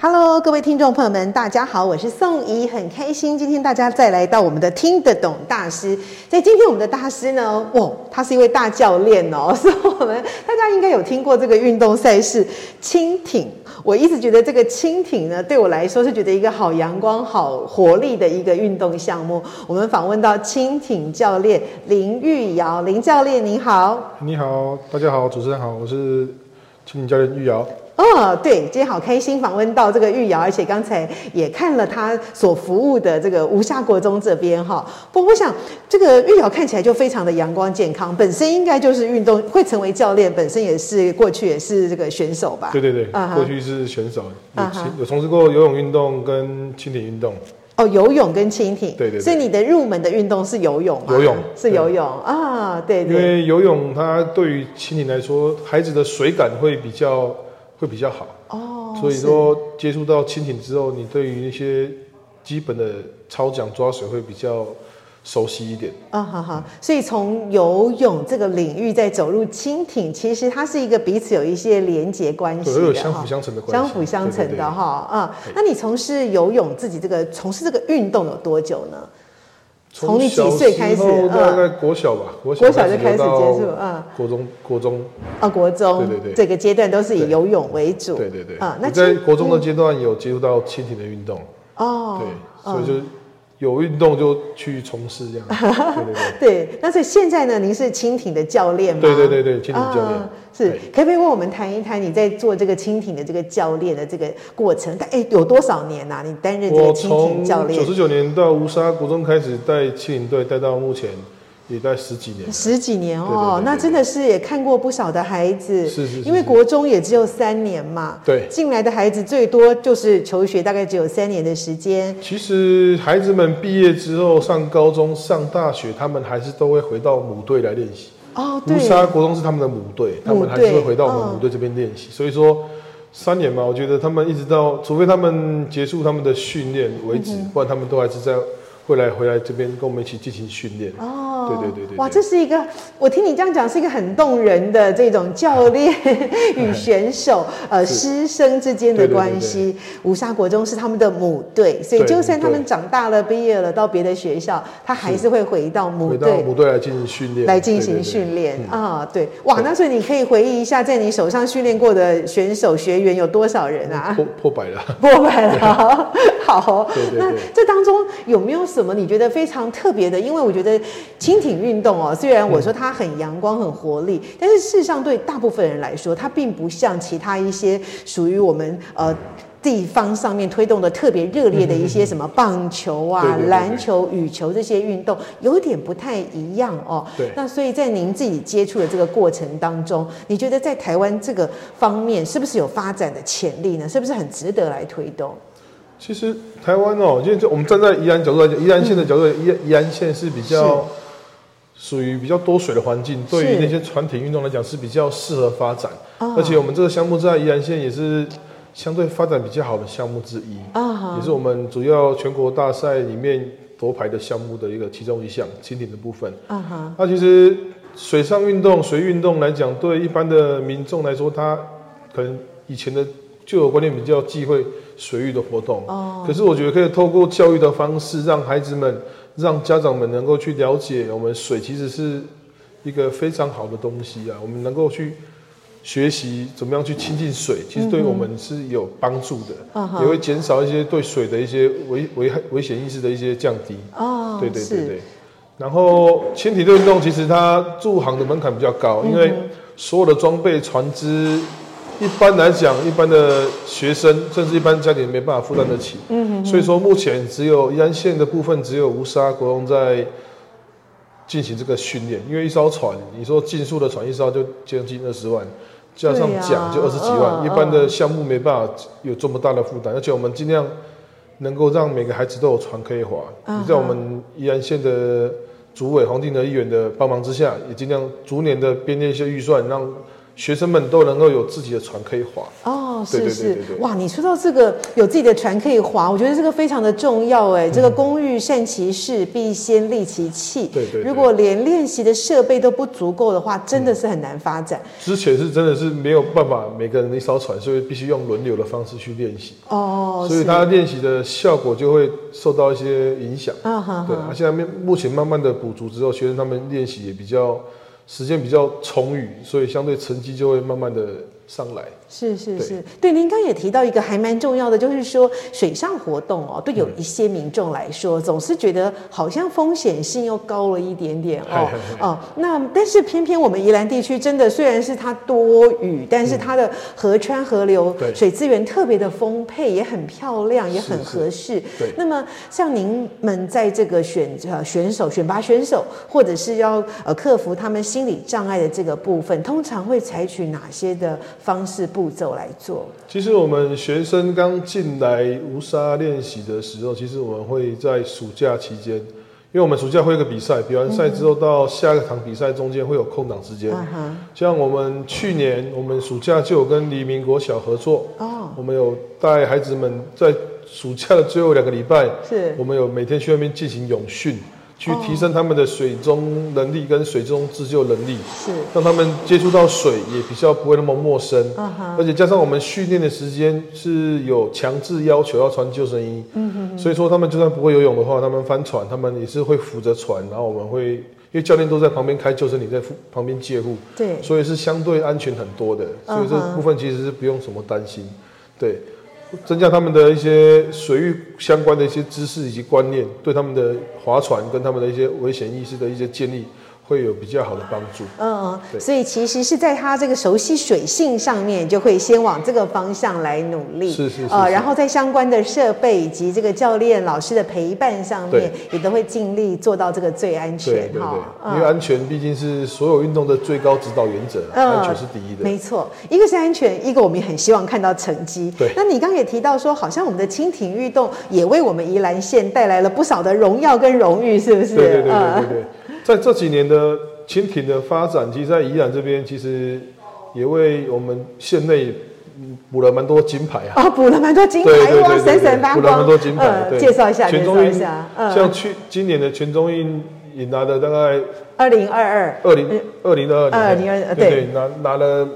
Hello， 各位听众朋友们，大家好，我是宋怡，很开心今天大家再来到我们的听得懂大师。在今天我们的大师呢，他是一位大教练哦，所以我们大家应该有听过这个运动赛事轻艇。我一直觉得这个轻艇呢，对我来说是觉得一个好阳光、好活力的一个运动项目。我们访问到轻艇教练林玉瑶，林教练您好。你好，大家好，主持人好，我是轻艇教练玉瑶。对，今天好开心访问到这个玉瑶，而且刚才也看了他所服务的这个无暇国中这边哈。不过我想这个玉瑶看起来就非常的阳光健康，本身应该就是运动会成为教练，本身也是过去也是这个选手吧？对对对， 过去是选手，有从事过游泳运动跟轻艇运动。哦，游泳跟轻艇，对对对，所以你的入门的运动是游泳吗？游泳是游泳啊，对对，因为游泳它对于轻艇来说，孩子的水感会比较好哦，所以说接触到轻艇之后，你对于那些基本的操桨抓水会比较熟悉一点啊，好好，所以从游泳这个领域再走入轻艇，其实它是一个彼此有一些连结关系的，有相辅相成的关系，相辅相成的哈啊。那你从事游泳自己从事这个运动有多久呢？从你几岁开始？大概国小吧，国小就开始接触啊。国中啊，国中对对对，这个阶段都是以游泳为主。对对对啊，那在国中的阶段有接触到轻艇的运动哦，对，所以就有运动就去从事这样。对对对，对。那所以现在呢，您是轻艇的教练吗？对对对对，轻艇教练。是，可不可以为我们谈一谈你在做这个轻艇的这个教练的这个过程？哎，有多少年啊？你担任这个轻艇教练？我从99年到无暇国中开始带轻艇队，带到目前也带10几年。10几年哦，对对对对对，那真的是也看过不少的孩子。是，因为国中也只有3年嘛。对。进来的孩子最多就是求学，大概只有3年的时间。其实孩子们毕业之后上高中、上大学，他们还是都会回到母队来练习。哦，对，无暇国中是他们的母队，他们还是会回到我们母队这边练习。所以说3年嘛，我觉得他们一直到，除非他们结束他们的训练为止，不然他们都还是在回来这边跟我们一起进行训练。哦，对对对对，哇，这是一个，我听你这样讲是一个很动人的这种教练与选手、师生之间的关系。对对对对，无暇国中是他们的母队，所以就算他们长大了、毕业了到别的学校，他还是会回到母队，来进行训练，啊，对，哇，那所以你可以回忆一下，在你手上训练过的选手学员有多少人啊？破百了，好，对对对，那这当中有没有什么你觉得非常特别的？因为我觉得轻艇运动哦，虽然我说它很阳光、很活力，但是事实上对大部分人来说，它并不像其他一些属于我们地方上面推动的特别热烈的一些什么棒球啊、篮球、羽球这些运动，有点不太一样哦。对。那所以在您自己接触的这个过程当中，你觉得在台湾这个方面是不是有发展的潜力呢？是不是很值得来推动？其实台湾哦，因为我们站在宜兰角度来讲，宜兰县的角度，宜兰县是比较属于比较多水的环境，对于那些船艇运动来讲是比较适合发展。而且我们这个项目在宜兰县也是相对发展比较好的项目之一，也是我们主要全国大赛里面夺牌的项目的其中一项，轻艇的部分。那其实水上运动、水运动来讲，对一般的民众来说，他可能以前的就有观念比较忌讳水域的活动，可是我觉得可以透过教育的方式，让孩子们、让家长们能够去了解，我们水其实是一个非常好的东西啊，我们能够去学习怎么样去亲近水，其实对我们是有帮助的，也会减少一些对水的一些危险意识的一些降低。对对对对。然后轻艇运动其实它入行的门槛比较高，因为所有的装备、船只，一般来讲，一般的学生甚至一般家庭没办法负担得起，所以说目前只有宜兰县的部分，只有无暇国中在进行这个训练。因为一艘船，你说竞速的船一艘就将近20万，加上奖就20几万，一般的项目没办法有这么大的负担，而且我们尽量能够让每个孩子都有船可以划。你在我们宜兰县的主委黄定德议员的帮忙之下，也尽量逐年的编列一些预算，让学生们都能够有自己的船可以划。哦，是是，哇！你说到这个有自己的船可以划，我觉得这个非常的重要哎。这个工欲善其事，必先利其器。对对。如果连练习的设备都不足够的话，真的是很难发展。之前是真的是没有办法每个人一艘船，所以必须用轮流的方式去练习。哦。所以他练习的效果就会受到一些影响。啊哈。对，现在目前慢慢的补足之后，学生他们练习也比较。时间比较充裕，所以相对成绩就会慢慢的上来。是是是，对，您刚也提到一个还蛮重要的，就是说水上活动哦，对有一些民众来说，总是觉得好像风险性又高了一点点哦哦。那但是偏偏我们宜兰地区真的虽然是它多雨，但是它的河川河流水资源特别的丰沛，也很漂亮，也很合适。那么像您们在这个选拔选手，或者是要克服他们心理障碍的这个部分，通常会采取哪些的方式？步骤来做。其实我们学生刚进来无沙练习的时候，其实我们会在暑假期间，因为我们暑假会有一个比赛，比完赛之后到下一场比赛中间会有空档时间。像我们去年，我们暑假就有跟黎明国小合作，我们有带孩子们在暑假的最后2个礼拜，我们有每天去那边进行泳训。去提升他们的水中能力跟水中自救能力，是让他们接触到水也比较不会那么陌生。而且加上我们训练的时间是有强制要求要穿救生衣，所以说他们就算不会游泳的话，他们翻船，他们也是会扶着船，然后我们会。因为教练都在旁边开救生艇，在旁边介护，对，所以是相对安全很多的，所以这部分其实是不用什么担心，对。增加他们的一些水域相关的一些知识以及观念，对他们的划船跟他们的一些危险意识的一些建立，会有比较好的帮助。所以其实是在他这个熟悉水性上面，就会先往这个方向来努力。是，然后在相关的设备以及这个教练老师的陪伴上面，也都会尽力做到这个最安全。对，因为安全毕竟是所有运动的最高指导原则，安全是第一的。没错，一个是安全，一个我们也很希望看到成绩。对，那你刚刚也提到说，好像我们的轻艇运动也为我们宜兰县带来了不少的荣耀跟荣誉，是不是？对。在这几年的轻艇的发展，其实在宜兰这边，其实也为我们县内补了蛮多金牌啊！补了蛮多金牌，哇，闪闪发光！补了蛮多金牌，介绍一下，介绍一下。像今年的全中运也拿了大概2022，拿了。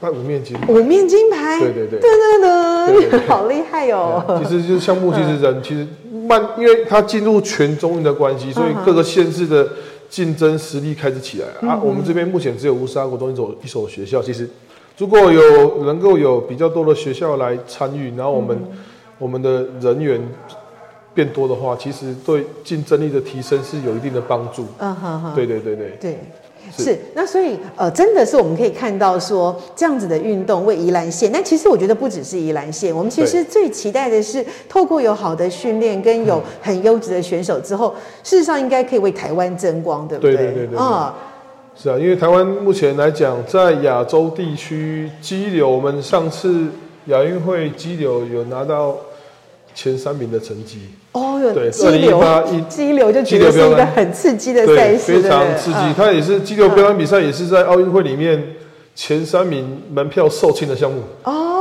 那5面金牌，对，好厉害哦！其实就是项目，其实人其实慢，因为他进入全中运的关系，所以各个县市的竞争实力开始起来啊。我们这边目前只有乌沙国中一所学校，其实如果有能够有比较多的学校来参与，然后我们的人员变多的话，其实对竞争力的提升是有一定的帮助。对。是，那所以真的是我们可以看到说这样子的运动为宜兰县，但其实我觉得不只是宜兰县，我们其实最期待的是透过有好的训练跟有很优质的选手之后，事实上应该可以为台湾争光，对不对？是啊，因为台湾目前来讲，在亚洲地区激流，我们上次亚运会激流有拿到前3名的成绩。激流就觉得是一个很刺激的赛事，非常刺激。它也是激流标杆比赛，也是在奥运会里面前3名门票售罄的项目。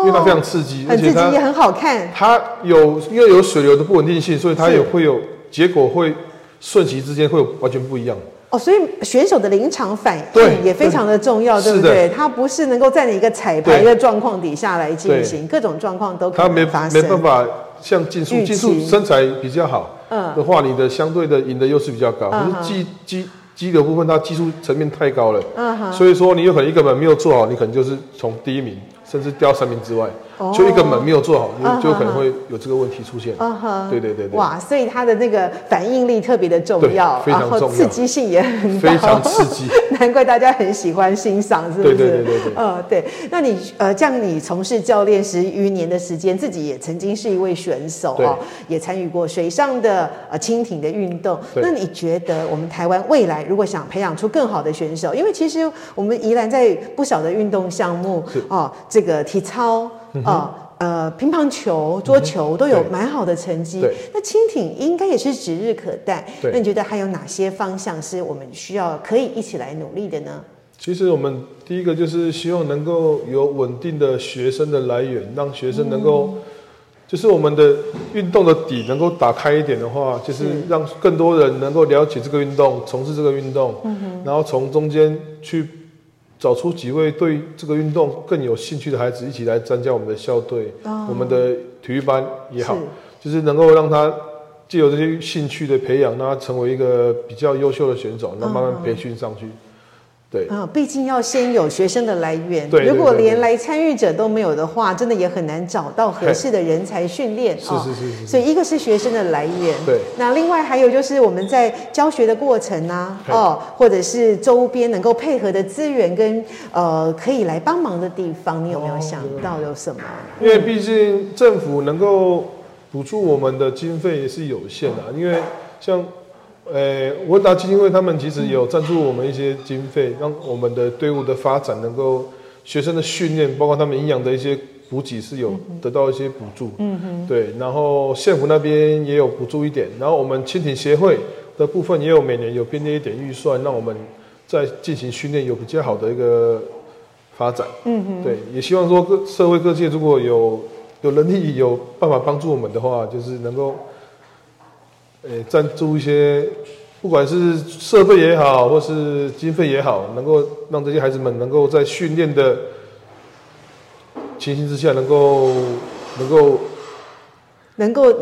因为它非常刺激，很刺激也很好看。它因为有水流的不稳定性，所以它也会有结果会瞬息之间会有完全不一样。所以选手的临场反应也非常的重要，对不对？他不是能够在你一个彩排的状况底下来进行，各种状况都可能发生。他没办法。像竞速身材比较好的话，你的相对的赢的优势比较高。可是激流部分，它技术层面太高了，所以说你有可能一个门没有做好，你可能就是从第1名甚至掉3名之外。就一个门没有做好，就可能会有这个问题出现。对对对对。哇，所以它的那个反应力特别的重要，非常重要，然后刺激性也很高，非常刺激，难怪大家很喜欢欣赏，是不是？对对对对对。对。那你这样你从事教练10余年的时间，自己也曾经是一位选手啊，也参与过水上的轻艇的运动。那你觉得我们台湾未来如果想培养出更好的选手，因为其实我们宜兰在不少的运动项目哦，这个体操啊，乒乓球、桌球都有蛮好的成绩。那轻艇应该也是指日可待。那你觉得还有哪些方向是我们需要可以一起来努力的呢？其实我们第一个就是希望能够有稳定的学生的来源，让学生能够，就是我们的运动的底能够打开一点的话，就是让更多人能够了解这个运动，从事这个运动，然后从中间去找出几位对这个运动更有兴趣的孩子，一起来参加我们的校队，我们的体育班也好，就是能够让他藉由这些兴趣的培养，让他成为一个比较优秀的选手，然后慢慢培训上去。对啊，毕竟要先有学生的来源，对对对对，如果连来参与者都没有的话，真的也很难找到合适的人才训练。是。所以一个是学生的来源，对。那另外还有就是我们在教学的过程啊，或者是周边能够配合的资源跟可以来帮忙的地方，你有没有想到有什么？因为毕竟政府能够补助我们的经费也是有限的，因为像我达基金会他们其实有赞助我们一些经费，让我们的队伍的发展能够学生的训练，包括他们营养的一些补给是有得到一些补助。对。然后县府那边也有补助一点，然后我们轻艇协会的部分也有每年有编列一点预算，让我们在进行训练有比较好的一个发展。对，也希望说社会各界如果有能力有办法帮助我们的话，就是能够赞助一些，不管是设备也好，或是经费也好，能够让这些孩子们能够在训练的情形之下，能够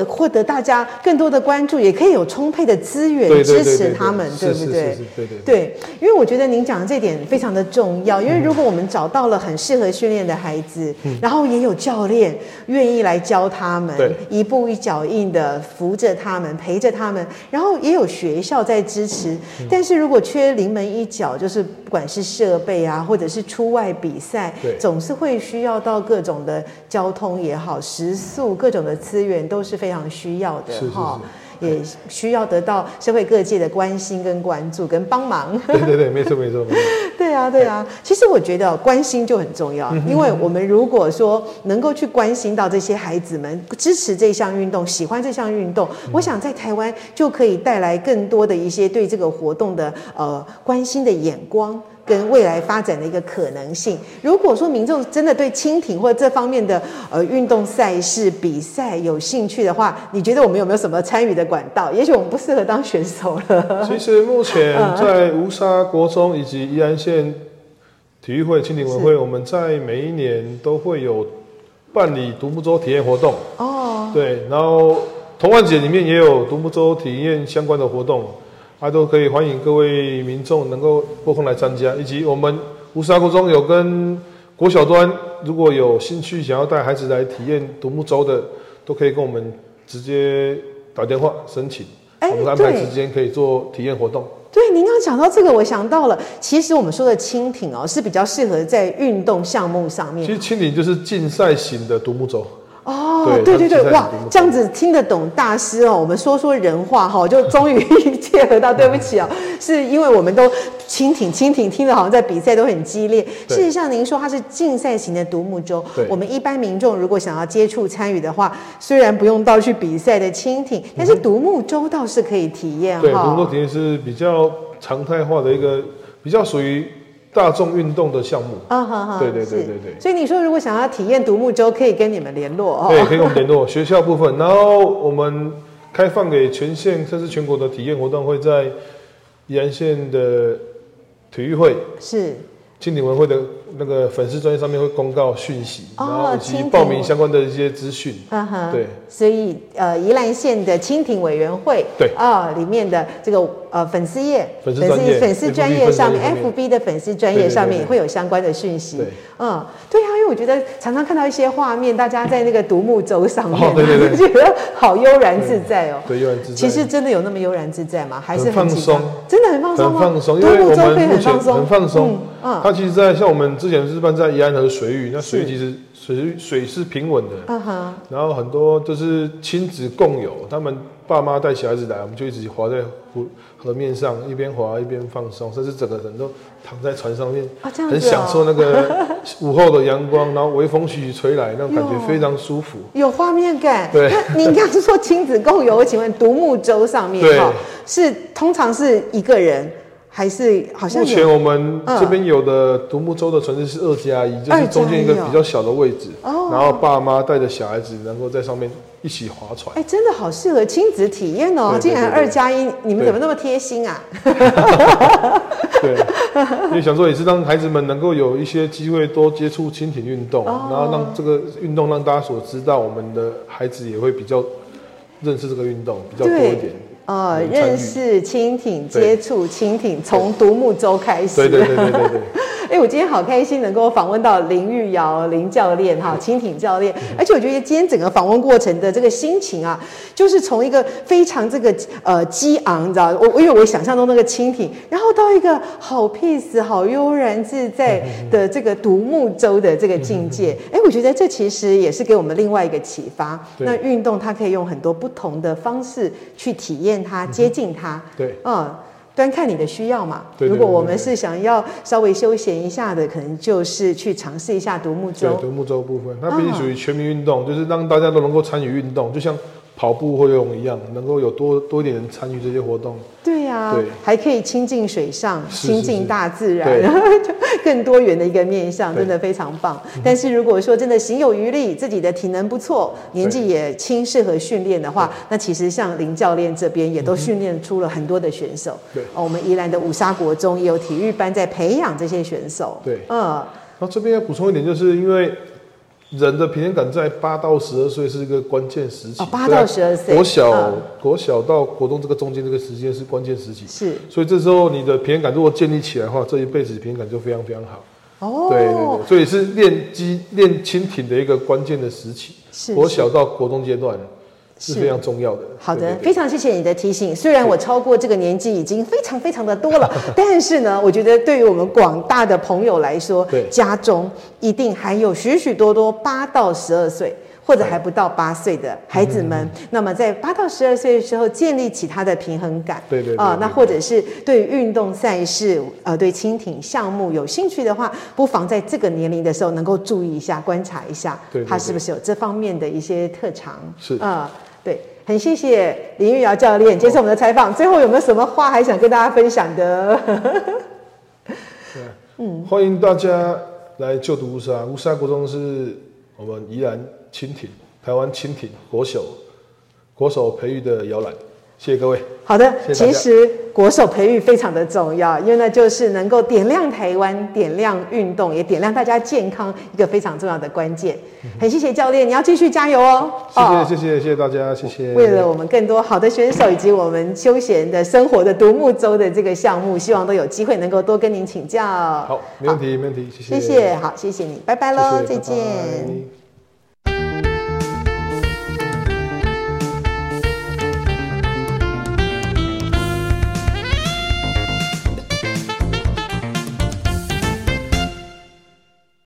获得大家更多的关注，也可以有充沛的资源支持他们，对不对？对，因为我觉得您讲的这点非常的重要，因为如果我们找到了很适合训练的孩子，然后也有教练愿意来教他们，一步一脚印的扶着他们，陪着他们，然后也有学校在支持。但是如果缺临门一脚，就是不管是设备啊，或者是出外比赛，总是会需要到各种的交通也好，食宿各种的资源都是非常需要的哈，也需要得到社会各界的关心跟关注跟帮忙。对，没错。对啊。其实我觉得关心就很重要，因为我们如果说能够去关心到这些孩子们，支持这项运动，喜欢这项运动，我想在台湾就可以带来更多的一些对这个活动的关心的眼光。跟未来发展的一个可能性。如果说民众真的对轻艇或这方面的运动赛事比赛有兴趣的话，你觉得我们有没有什么参与的管道？也许我们不适合当选手了。其实目前在乌沙国中以及宜兰县体育会、轻艇委员会，我们在每一年都会有办理独木舟体验活动。对，然后童玩节里面也有独木舟体验相关的活动。都可以欢迎各位民众能够拨空来参加，以及我们乌沙国中有跟国小端，如果有兴趣想要带孩子来体验独木舟的，都可以跟我们直接打电话申请，我们安排时间可以做体验活动。对，您刚刚讲到这个，我想到了，其实我们说的轻艇是比较适合在运动项目上面。其实轻艇就是竞赛型的独木舟。对，哇，这样子听得懂大师我们说人话就终于切合到。对不起是因为我们都轻艇听得好像在比赛都很激烈，事实上您说它是竞赛型的独木舟，我们一般民众如果想要接触参与的话，虽然不用到去比赛的轻艇，但是独木舟倒是可以体验。对，独木舟体验是比较常态化的一个，比较属于大众运动的项目。对。所以你说如果想要体验独木舟，可以跟你们联络。对，可以跟我们联络学校部分，然后我们开放给全县甚至全国的体验活动，会在宜兰县的体育会轻艇委员会的那个粉丝专页上面会公告讯息，然后以及报名相关的一些资讯。对，所以宜兰县的轻艇委员会里面的这个粉丝页、粉丝专页上面 ，FB 的粉丝专页上面也会有相关的讯息。嗯，对啊，因为我觉得常常看到一些画面，大家在那个独木舟上面，我觉得好悠然自在哦。对，悠然自在。其实真的有那么悠然自在吗？还是很放松，真的很放松吗？很放松，因为我们目前很放松。嗯，它其实，在像我们之前是办在宜安河水域，那水域其实。 水是平稳的，然后很多就是亲子共游，他们爸妈带小孩子来，我们就一直滑在河面上，一边滑一边放松，甚至整个人都躺在船上面，哦哦、很享受那个午后的阳光，然后微风徐徐吹来，那种感觉非常舒服，有画面感。对，那您刚刚说亲子共游，我请问独木舟上面哈，是通常是一个人？ 还是好像目前我们这边有的独木舟的船只是2+1，就是中间一个比较小的位置，然后爸妈带着小孩子能够在上面一起划船。哎，真的好适合亲子体验哦！竟然2+1，你们怎么那么贴心啊？对，因为想说也是让孩子们能够有一些机会多接触轻艇运动，然后让这个运动让大家所知道，我们的孩子也会比较认识这个运动比较多一点。 认识轻艇，接触轻艇，从独木舟开始。对对对对对对。哎我今天好开心能够访问到林玉瑶林教练哈，轻艇教练。而且我觉得今天整个访问过程的这个心情啊，就是从一个非常这个激昂，你知道，因为我想象中那个轻艇，然后到一个好 peace、好悠然自在的这个独木舟的这个境界。哎我觉得这其实也是给我们另外一个启发。那运动它可以用很多不同的方式去体验。 它接近它，对，嗯，端看你的需要嘛。如果我们是想要稍微休闲一下的，可能就是去尝试一下独木舟。对，独木舟部分，它毕竟属于全民运动，就是让大家都能够参与运动，就像跑步或游泳一样，能够有多一点人参与这些活动。对呀，对，还可以亲近水上，亲近大自然，更多元的一个面向，真的非常棒。但是如果说真的行有余力，自己的体能不错，年纪也轻，适合训练的话，那其实像林教练这边也都训练出了很多的选手。对，哦，我们宜兰的五沙国中也有体育班在培养这些选手。对，嗯，然后这边要补充一点，就是因为。 人的平衡感在8到12岁是一个关键时期。8到12岁，国小到国中这个中间这个时间是关键时期。是，所以这时候你的平衡感如果建立起来的话，这一辈子平衡感就非常非常好。哦，对对对，所以是练轻艇的一个关键的时期。是，国小到国中阶段。 是非常重要的。好的，非常谢谢你的提醒。虽然我超过这个年纪已经非常的多了，但是呢，我觉得对于我们广大的朋友来说，家中一定还有许多8到12岁。 或者还不到8岁的孩子们，那么在8到12岁的时候建立起他的平衡感，对啊，那或者是对运动赛事，对轻艇项目有兴趣的话，不妨在这个年龄的时候能够注意一下，观察一下，他是不是有这方面的一些特长，是啊，对，很谢谢林玉瑶教练接受我们的采访，最后有没有什么话还想跟大家分享的？嗯，欢迎大家来就读乌沙，乌沙国中是我们宜兰。 轻艇，台湾轻艇国手培育的摇篮，谢谢各位。好的，谢谢大家。其实国手培育非常的重要，因为那就是能够点亮台湾、点亮运动，也点亮大家健康一个非常重要的关键。很谢谢教练，你要继续加油哦。谢谢大家，谢谢。为了我们更多好的选手以及我们休闲的生活的独木舟的这个项目，希望都有机会能够多跟您请教。好，没问题，谢谢。谢谢，好，谢谢你，拜拜喽，再见。